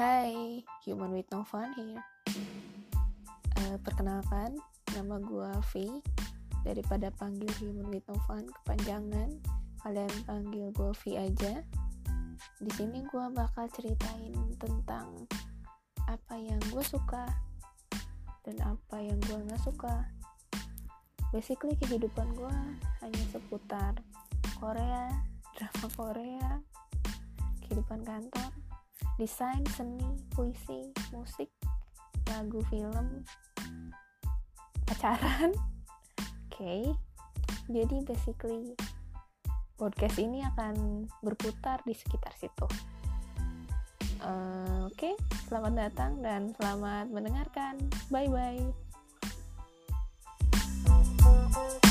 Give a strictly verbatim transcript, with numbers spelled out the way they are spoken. Hai, Human with No Fun here. Uh, perkenalkan, nama gue V. Daripada panggil Human with No Fun kepanjangan, kalian panggil gue V aja. Di sini gue bakal ceritain tentang apa yang gue suka dan apa yang gue nggak suka. Basically kehidupan gue hanya seputar Korea, drama Korea, kehidupan kantor, desain, seni, puisi, musik, lagu, film, pacaran. Oke, okay. Jadi basically podcast ini akan berputar di sekitar situ. uh, Oke, okay. Selamat datang dan selamat mendengarkan. Bye-bye.